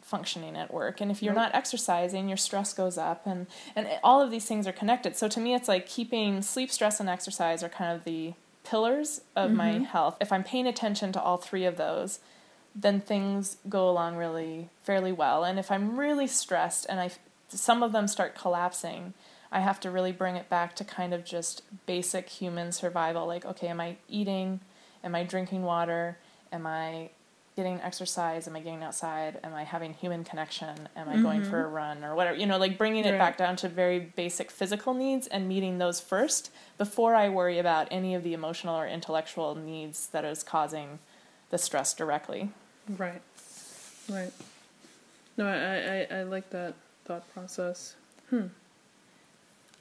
functioning at work. And if you're Nope. not exercising, your stress goes up. And, and all of these things are connected. So to me, it's like keeping sleep, stress, and exercise are kind of the pillars of mm-hmm. my health. If I'm paying attention to all three of those, then things go along really fairly well. And if I'm really stressed and I, some of them start collapsing, I have to really bring it back to kind of just basic human survival. Like, okay, am I eating? Am I drinking water? Am I getting exercise? Am I getting outside? Am I having human connection? Am I mm-hmm. going for a run or whatever? You know, like bringing it right. back down to very basic physical needs and meeting those first before I worry about any of the emotional or intellectual needs that is causing the stress directly. Right, right. No, I, I, I like that thought process. Hmm.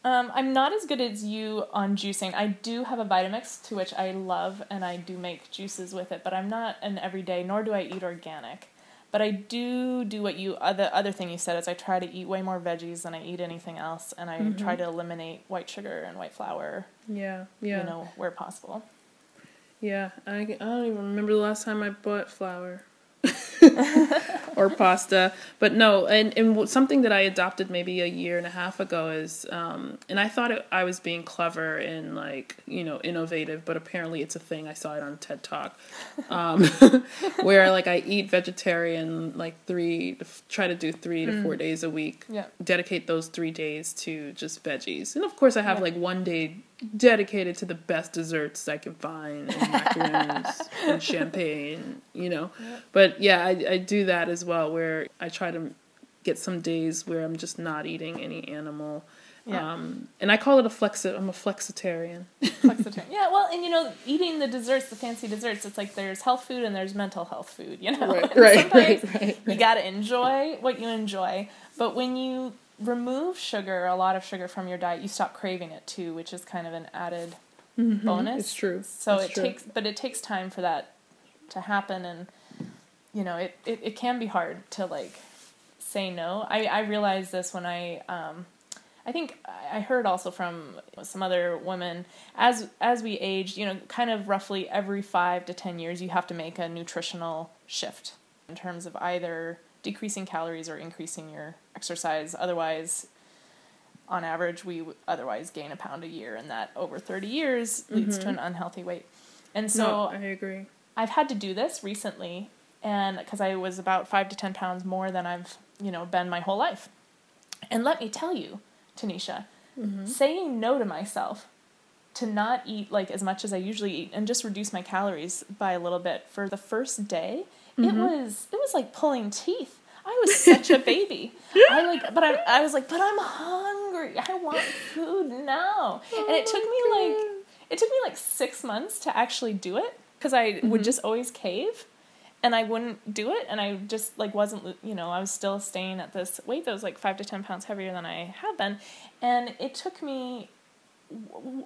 Um, I'm not as good as you on juicing. I do have a Vitamix to which I love, and I do make juices with it, but I'm not an everyday, nor do I eat organic. But I do do what you, uh, the other thing you said is I try to eat way more veggies than I eat anything else, and I mm-hmm. try to eliminate white sugar and white flour. Yeah, yeah. You know, where possible. Yeah, I, I don't even remember the last time I bought flour. or pasta, but no, and, and something that I adopted maybe a year and a half ago is, um, and I thought it, I was being clever and like, you know, innovative, but apparently it's a thing. I saw it on TED Talk, um, where like I eat vegetarian, like three, try to do three to mm. four days a week, yeah. dedicate those three days to just veggies. And of course I have yeah. like one day dedicated to the best desserts I can find, and macaroons and champagne, you know, yeah. but yeah, I, I do that as well, where I try to get some days where I'm just not eating any animal. Yeah. Um, and I call it a flexi, I'm a flexitarian. Flexitarian. Yeah. Well, and you know, eating the desserts, the fancy desserts, it's like there's health food and there's mental health food, you know, right, right, sometimes right, right, right. you got to enjoy what you enjoy. But when you remove sugar, a lot of sugar from your diet, you stop craving it too, which is kind of an added mm-hmm. bonus. It's true. So it's it true. takes, but it takes time for that to happen. And you know, it, it, it can be hard to, like, say no. I, I realized this when I, um, I think I heard also from some other women, as as we age, you know, kind of roughly every five to ten years, you have to make a nutritional shift in terms of either decreasing calories or increasing your exercise. Otherwise, on average, we otherwise gain a pound a year, and that over thirty years leads mm-hmm. to an unhealthy weight. And so no, I agree. I've had to do this recently. And because I was about five to ten pounds more than I've, you know, been my whole life. And let me tell you, Tanisha, mm-hmm. saying no to myself to not eat like as much as I usually eat and just reduce my calories by a little bit for the first day, mm-hmm. it was it was like pulling teeth. I was such a baby. I like, but I I was like, but I'm hungry. I want food now. Oh, and it took me God. like it took me like six months to actually do it because I mm-hmm. would just always cave, and I wouldn't do it. And I just like wasn't you know I was still staying at this weight that was like five to ten pounds heavier than I had been, and it took me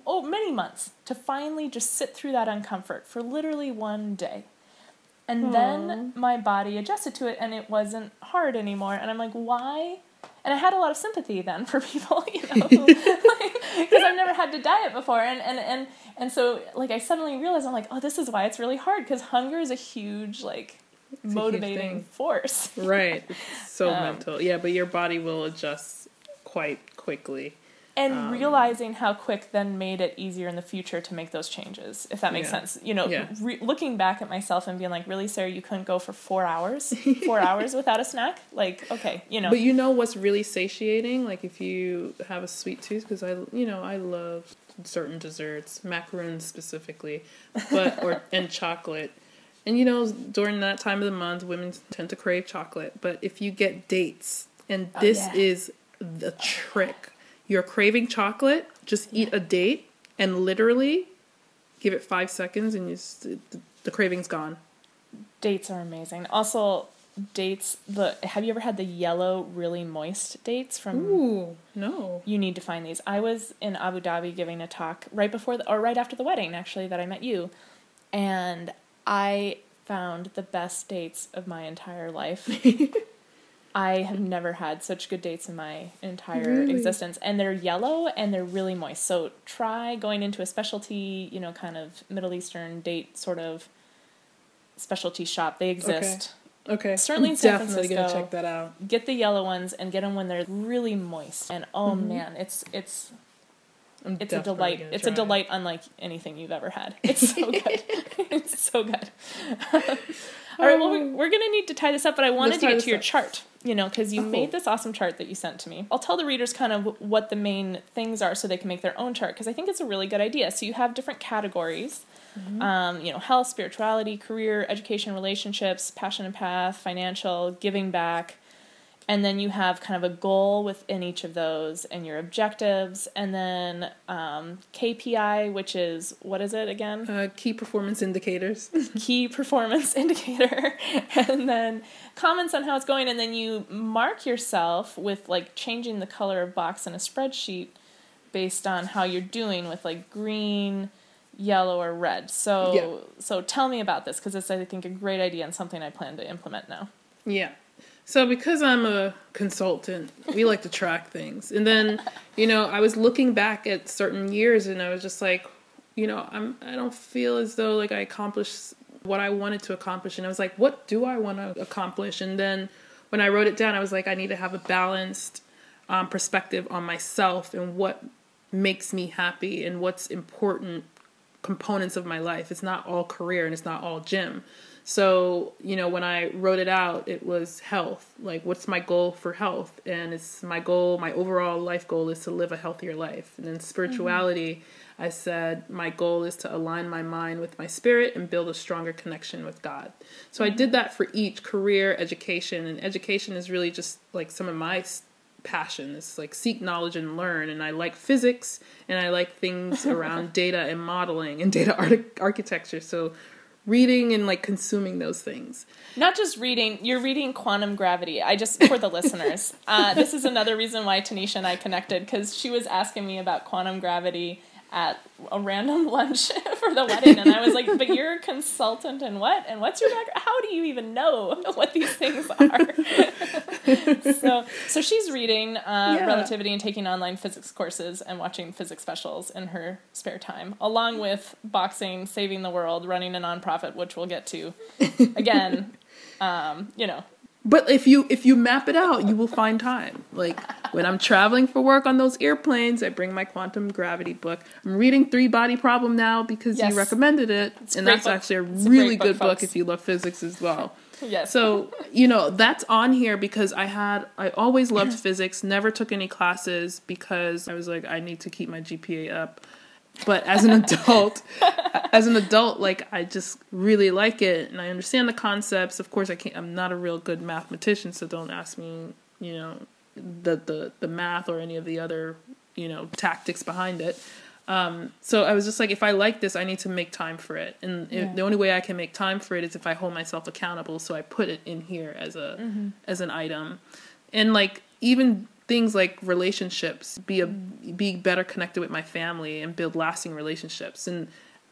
oh many months to finally just sit through that uncomfort for literally one day. And Aww. Then my body adjusted to it, and it wasn't hard anymore. And I'm like, why? And I had a lot of sympathy then for people, you know, because like, I've never had to diet before. And, and, and, and so, like, I suddenly realized, I'm like, oh, this is why it's really hard, because hunger is a huge, like, it's motivating huge force. Right. It's so um, mental. Yeah, but your body will adjust quite quickly. And um, realizing how quick then made it easier in the future to make those changes, if that makes yeah. sense. You know, yeah. re- looking back at myself and being like, really, Sarah, you couldn't go for four hours, four hours without a snack? Like, okay, you know. But you know what's really satiating? Like if you have a sweet tooth, because I, you know, I love certain desserts, macaroons specifically, but or and chocolate. And, you know, during that time of the month, women tend to crave chocolate. But if you get dates, and oh, this yeah. is the trick. You're craving chocolate, just eat a date and literally give it five seconds and you just, the craving's gone. Dates are amazing. Also, dates, the have you ever had the yellow, really moist dates from... Ooh, no. You need to find these. I was in Abu Dhabi giving a talk right before, the, or right after the wedding, actually, that I met you. And I found the best dates of my entire life. I have never had such good dates in my entire really? existence. And they're yellow and they're really moist. So try going into a specialty, you know, kind of Middle Eastern date sort of specialty shop. They exist. Okay. okay. Certainly in San Francisco. Definitely going to check that out. Get the yellow ones and get them when they're really moist. And oh mm-hmm. man, it's it's I'm it's a delight. It's a delight it. unlike anything you've ever had. It's so good. It's so good. All right, well, we're, we're going to need to tie this up, but I wanted Let's to get to your up. chart, you know, because you oh. made this awesome chart that you sent to me. I'll tell the readers kind of what the main things are so they can make their own chart, because I think it's a really good idea. So you have different categories, mm-hmm. um, you know, health, spirituality, career, education, relationships, passion and path, financial, giving back. And then you have kind of a goal within each of those and your objectives. And then um, K P I, which is, what is it again? Uh, key performance indicators. Key performance indicator. And then comments on how it's going. And then you mark yourself with like changing the color of box in a spreadsheet based on how you're doing with like green, yellow, or red. So, yeah. so tell me about this because it's, I think, a great idea and something I plan to implement now. Yeah. So because I'm a consultant, we like to track things. And then, you know, I was looking back at certain years and I was just like, you know, I'm, I don't feel as though like I accomplished what I wanted to accomplish. And I was like, what do I want to accomplish? And then when I wrote it down, I was like, I need to have a balanced um, perspective on myself and what makes me happy and what's important components of my life. It's not all career and it's not all gym. So, you know, when I wrote it out, it was health. Like, what's my goal for health? And it's my goal, my overall life goal is to live a healthier life. And then spirituality, mm-hmm. I said, my goal is to align my mind with my spirit and build a stronger connection with God. So mm-hmm. I did that for each career, education. And education is really just like some of my passion. It's like seek knowledge and learn. And I like physics and I like things around data and modeling and data art- architecture. So reading and like consuming those things. Not just reading, you're reading Quantum Gravity. I just, for the listeners, uh, this is another reason why Tanisha and I connected, because she was asking me about Quantum Gravity at a random lunch for the wedding. And I was like, but you're a consultant and what? And what's your background? How do you even know what these things are? so so she's reading uh, yeah. relativity and taking online physics courses and watching physics specials in her spare time, along with boxing, saving the world, running a nonprofit, which we'll get to again, um, you know. But if you if you map it out, you will find time. Like, when I'm traveling for work on those airplanes, I bring my Quantum Gravity book. I'm reading Three Body Problem now because yes. you recommended it. It's and that's book. actually a it's really a good book, book if you love physics as well. Yes. So, you know, that's on here because I had, I always loved physics, never took any classes because I was like, I need to keep my G P A up. But as an adult, as an adult, like, I just really like it and I understand the concepts. Of course, I can't, I'm not a real good mathematician, so don't ask me, you know, the, the, the math or any of the other, you know, tactics behind it. Um, so I was just like, if I like this, I need to make time for it. And if, yeah. the only way I can make time for it is if I hold myself accountable. So I put it in here as a, mm-hmm. as an item. And like, even things like relationships, be a, mm-hmm. be better connected with my family and build lasting relationships. And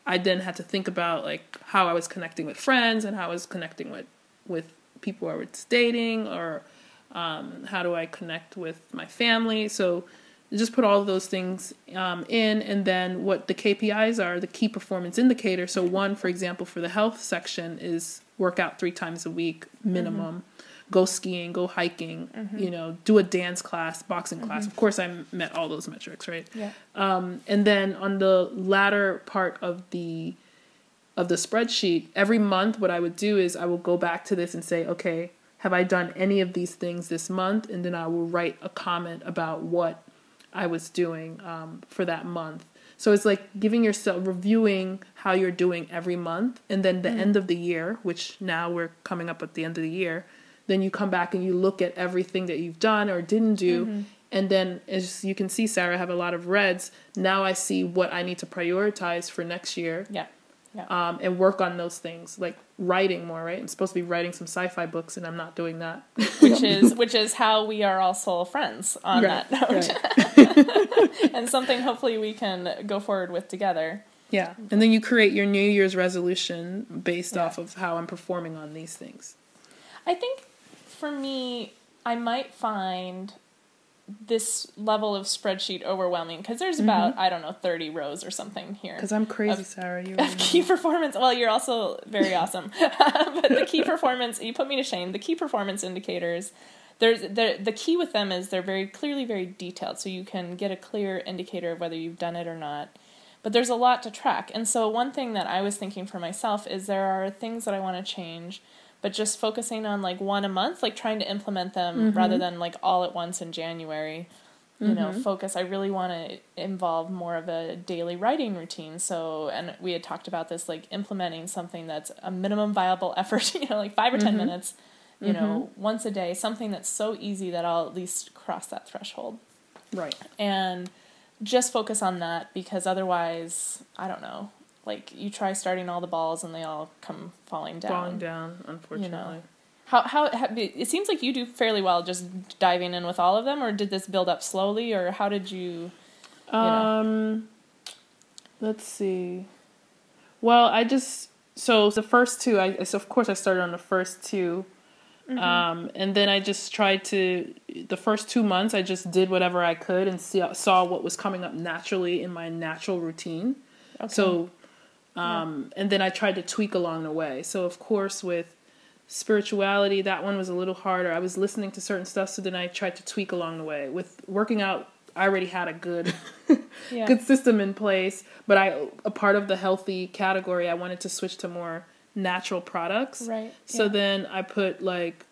I then had to think about like how I was connecting with friends and how I was connecting with, with people I was dating, or, um, how do I connect with my family? So just put all of those things um, in, and then what the K P Is are, the key performance indicator. So one, for example, for the health section is work out three times a week minimum, mm-hmm. go skiing, go hiking, mm-hmm. you know, do a dance class, boxing mm-hmm. class. Of course, I met all those metrics, right? Yeah. Um, and then on the latter part of the of the spreadsheet, every month, what I would do is I will go back to this and say, okay, have I done any of these things this month? And then I will write a comment about what I was doing um, for that month. So it's like giving yourself, reviewing how you're doing every month. And then the mm. end of the year, which now we're coming up at the end of the year, then you come back and you look at everything that you've done or didn't do. Mm-hmm. And then as you can see, Sarah, I have a lot of reds. Now I see what I need to prioritize for next year. Yeah. yeah. Um, and work on those things, like writing more, right? I'm supposed to be writing some sci-fi books and I'm not doing that. Which is, which is how we are also friends on right. that note. Right. And something hopefully we can go forward with together. Yeah. And then you create your New Year's resolution based yeah. off of how I'm performing on these things. I think for me, I might find this level of spreadsheet overwhelming because there's mm-hmm. about, I don't know, thirty rows or something here. Because I'm crazy, of, Sarah. You of key performance. Well, you're also very awesome. But the key performance, you put me to shame, the key performance indicators. There's the the key with them is they're very clearly very detailed, so you can get a clear indicator of whether you've done it or not. But there's a lot to track. And so one thing that I was thinking for myself is there are things that I want to change, but just focusing on like one a month, like trying to implement them mm-hmm. rather than like all at once in January. You know, mm-hmm. focus. I really want to involve more of a daily writing routine. So, and we had talked about this, like implementing something that's a minimum viable effort, you know, like five or ten mm-hmm. minutes. You know, mm-hmm. once a day, something that's so easy that I'll at least cross that threshold. Right. And just focus on that because otherwise, I don't know, like you try starting all the balls and they all come falling down. Falling down, unfortunately. You know? How, how, how, it seems like you do fairly well just diving in with all of them, or did this build up slowly, or how did you, you Um, know? Let's see. Well, I just, so the first two, I so of course I started on the first two. Mm-hmm. Um, and then I just tried to, the first two months, I just did whatever I could and see, saw what was coming up naturally in my natural routine. Okay. So, um, yeah. and then I tried to tweak along the way. So of course with spirituality, that one was a little harder. I was listening to certain stuff. So then I tried to tweak along the way. With working out, I already had a good, yeah. good system in place, but I, a part of the healthy category, I wanted to switch to more natural products. Right. So yeah. then I put like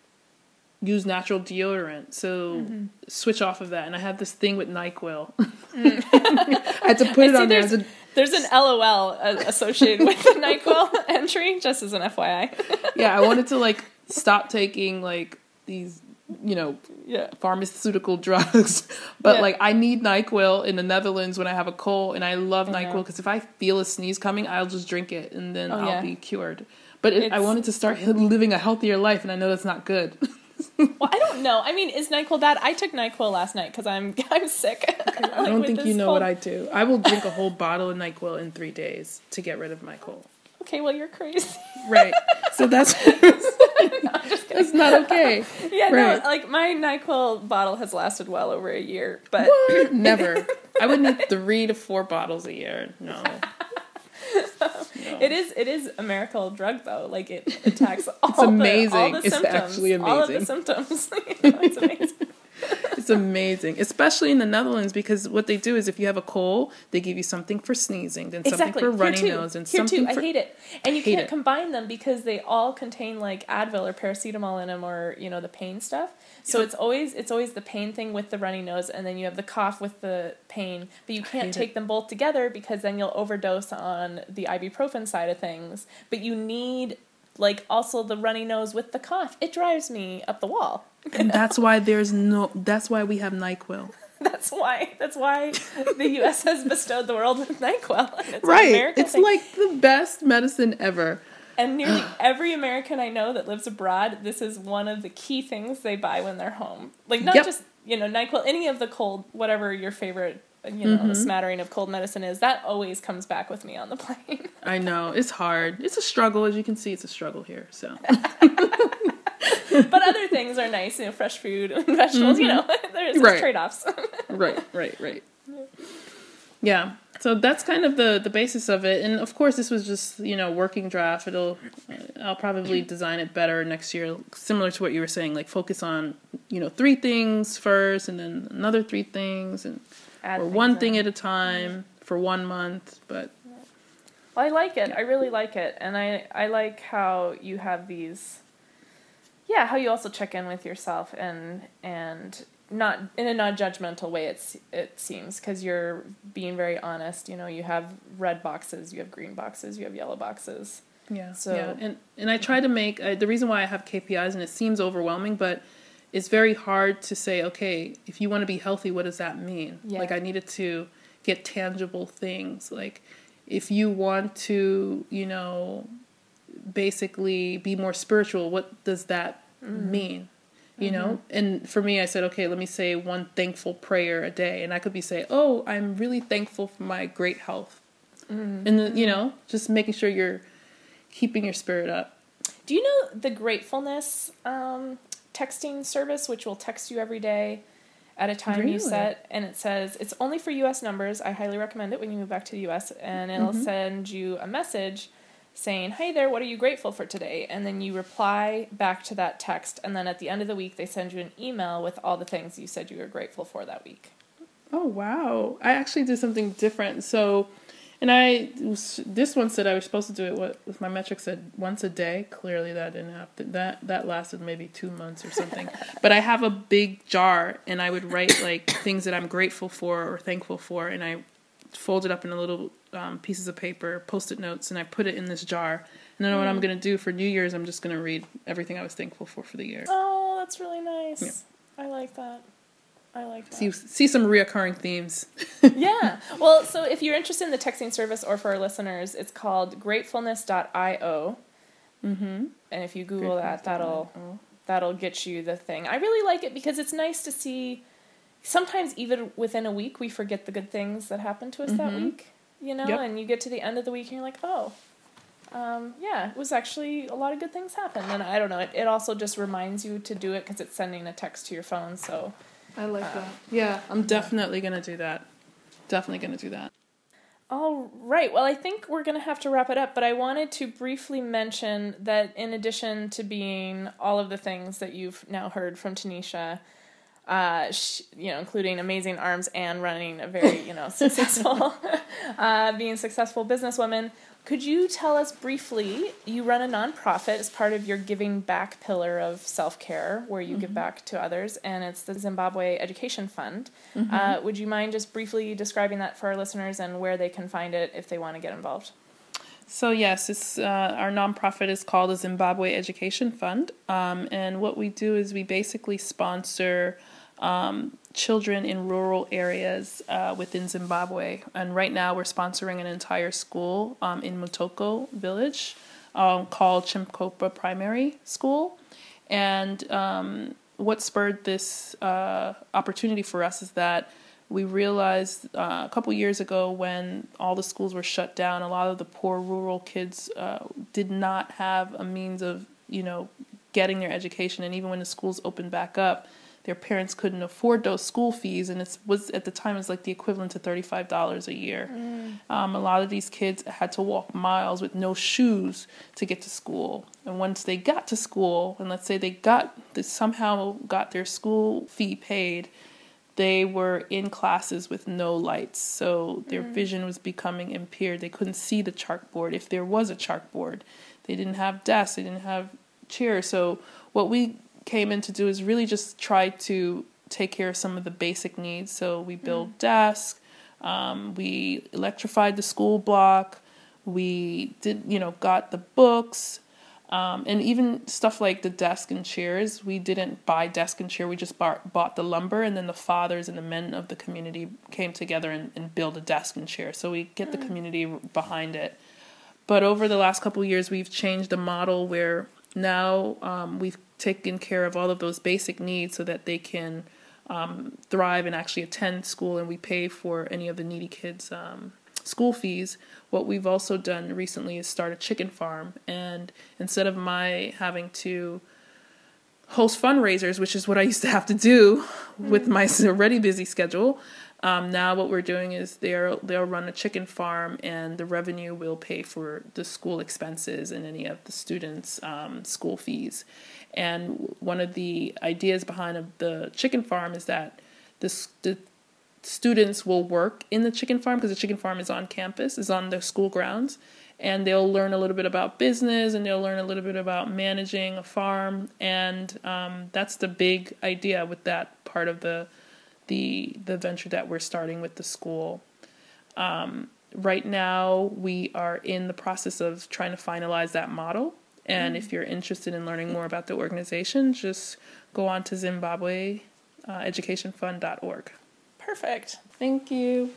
use natural deodorant. So mm-hmm. switch off of that. And I have this thing with NyQuil. Mm. I had to put I it on there. There's, a, there's an L O L associated with the NyQuil entry, just as an F Y I. Yeah. I wanted to like stop taking like these, you know, yeah. pharmaceutical drugs, but yeah. like I need NyQuil in the Netherlands when I have a cold, and I love I NyQuil because if I feel a sneeze coming, I'll just drink it and then oh, I'll yeah. be cured. But it, I wanted to start living a healthier life, and I know that's not good. Well, I don't know. I mean, is NyQuil that? I took NyQuil last night because I'm I'm sick. Okay, like, I don't think you know cold. What I do. I will drink a whole bottle of NyQuil in three days to get rid of my cold. Okay, well, you're crazy. Right. So that's no, I'm just that's not okay. Yeah, right. No, like my NyQuil bottle has lasted well over a year, but what? Never. I would need three to four bottles a year. No. So, no. It is it is a miracle drug though. Like it attacks all it's amazing. The all the it's symptoms. Actually amazing. All of the symptoms. You know, it's amazing. It's amazing, especially in the Netherlands, because what they do is if you have a cold, they give you something for sneezing, then something exactly. for runny Here too. nose, and Here something too. for... I hate it. And you can't it. combine them because they all contain like Advil or paracetamol in them, or, you know, the pain stuff. So yep. it's always it's always the pain thing with the runny nose, and then you have the cough with the pain, but you can't take it. them both together because then you'll overdose on the ibuprofen side of things. But you need... like also the runny nose with the cough. It drives me up the wall. And that's why there's no, that's why we have NyQuil. That's why, that's why the U S has bestowed the world with NyQuil. It's right. It's thing. Like the best medicine ever. And nearly every American I know that lives abroad, this is one of the key things they buy when they're home. Like not yep. just, you know, NyQuil, any of the cold, whatever your favorite, you know, mm-hmm. the smattering of cold medicine is, that always comes back with me on the plane. I know. It's hard. It's a struggle. As you can see, it's a struggle here. So, but other things are nice, you know, fresh food and vegetables, mm-hmm. you know, there's right. trade-offs. Right, right, right. Yeah. So that's kind of the, the basis of it. And of course, this was just, you know, working draft. It'll, I'll probably design it better next year, similar to what you were saying, like focus on, you know, three things first and then another three things and Add or one thing in. at a time mm-hmm. for one month, but... Well, I like it. Yeah. I really like it. And I, I like how you have these... Yeah, how you also check in with yourself and and not in a non-judgmental way, it's, it seems, because you're being very honest. You know, you have red boxes, you have green boxes, you have yellow boxes. Yeah, so, yeah. And, and I try to make... Uh, the reason why I have K P Is, and it seems overwhelming, but... it's very hard to say, okay, if you want to be healthy, what does that mean? Yeah. Like, I needed to get tangible things. Like, if you want to, you know, basically be more spiritual, what does that mm-hmm. mean? You mm-hmm. know? And for me, I said, okay, let me say one thankful prayer a day. And I could be say, oh, I'm really thankful for my great health. Mm-hmm. And, then, you know, just making sure you're keeping your spirit up. Do you know the gratefulness... Um texting service, which will text you every day at a time really? you set, and it says it's only for U S numbers. I highly recommend it when you move back to the U S, and it'll mm-hmm. send you a message saying, hey there, what are you grateful for today? And then you reply back to that text, and then at the end of the week they send you an email with all the things you said you were grateful for that week. Oh wow. I actually did something different. So and I, this one said I was supposed to do it, what my metric said, once a day. Clearly that didn't happen. That that lasted maybe two months or something. But I have a big jar, and I would write, like, things that I'm grateful for or thankful for, and I fold it up into little um, pieces of paper, Post-it notes, and I put it in this jar. And then mm. what I'm going to do for New Year's, I'm just going to read everything I was thankful for for the year. Oh, that's really nice. Yeah. I like that. I like that. See, see some reoccurring themes. Yeah. Well, so if you're interested in the texting service, or for our listeners, it's called gratefulness dot io. Mm-hmm. And if you Google that, that'll that'll get you the thing. I really like it because it's nice to see. Sometimes even within a week, we forget the good things that happened to us mm-hmm. that week. You know, yep. and you get to the end of the week and you're like, oh, um, yeah, it was actually a lot of good things happened. And I don't know. It, it also just reminds you to do it because it's sending a text to your phone. So. I like that. Yeah, I'm definitely going to do that. Definitely going to do that. All right. Well, I think we're going to have to wrap it up, but I wanted to briefly mention that in addition to being all of the things that you've now heard from Tanisha, uh, she, you know, including amazing arms and running a very, you know, successful, uh, being successful businesswoman, could you tell us briefly, you run a nonprofit as part of your giving back pillar of self-care where you mm-hmm. give back to others, and it's the Zimbabwe Education Fund. Mm-hmm. Uh, would you mind just briefly describing that for our listeners and where they can find it if they want to get involved? So yes, it's uh, our nonprofit is called the Zimbabwe Education Fund, um, and what we do is we basically sponsor um, children in rural areas uh, within Zimbabwe. And right now we're sponsoring an entire school um, in Motoko Village um, called Chimkopa Primary School. And um, what spurred this uh, opportunity for us is that we realized uh, a couple years ago when all the schools were shut down, a lot of the poor rural kids uh, did not have a means of, you know, getting their education. And even when the schools opened back up, their parents couldn't afford those school fees, and it was at the time it was like the equivalent to thirty-five dollars a year. Mm. Um, a lot of these kids had to walk miles with no shoes to get to school. And once they got to school, and let's say they got they somehow got their school fee paid, they were in classes with no lights, so their mm. vision was becoming impaired. They couldn't see the chalkboard if there was a chalkboard. They didn't have desks. They didn't have chairs. So what we came in to do is really just try to take care of some of the basic needs. So we built mm. desks. Um, we electrified the school block. We did, you know, got the books. Um, and even stuff like the desk and chairs, we didn't buy desk and chair. We just bought, bought the lumber, and then the fathers and the men of the community came together and, and built a desk and chair. So we get the community behind it. But over the last couple of years, we've changed the model where now um, we've taken care of all of those basic needs so that they can um, thrive and actually attend school, and we pay for any of the needy kids' um school fees. What we've also done recently is start a chicken farm, and instead of my having to host fundraisers, which is what I used to have to do with my already busy schedule, um, now what we're doing is they'll they'll run a chicken farm, and the revenue will pay for the school expenses and any of the students' um, school fees. And one of the ideas behind of the chicken farm is that this the students will work in the chicken farm, because the chicken farm is on campus, is on the school grounds, and they'll learn a little bit about business, and they'll learn a little bit about managing a farm, and um, that's the big idea with that part of the the the venture that we're starting with the school. Um, right now, we are in the process of trying to finalize that model, and mm-hmm. if you're interested in learning more about the organization, just go on to Zimbabwe Education Fund dot org. Perfect. Thank you.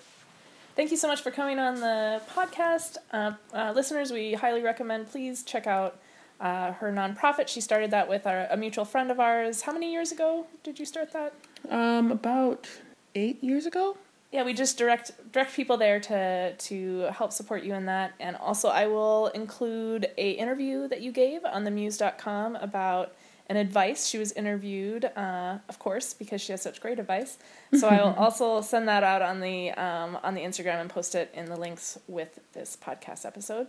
Thank you so much for coming on the podcast. Uh, uh, listeners, we highly recommend, please check out uh, her nonprofit. She started that with our, a mutual friend of ours. How many years ago did you start that? Um, about eight years ago. Yeah, we just direct direct people there to to help support you in that. And also I will include a interview that you gave on the muse dot com about and advice. She was interviewed, uh, of course, because she has such great advice. So I will also send that out on the um, on the Instagram and post it in the links with this podcast episode.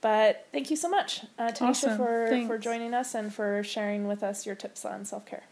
But thank you so much, uh, Tanisha, awesome. for, for joining us and for sharing with us your tips on self-care.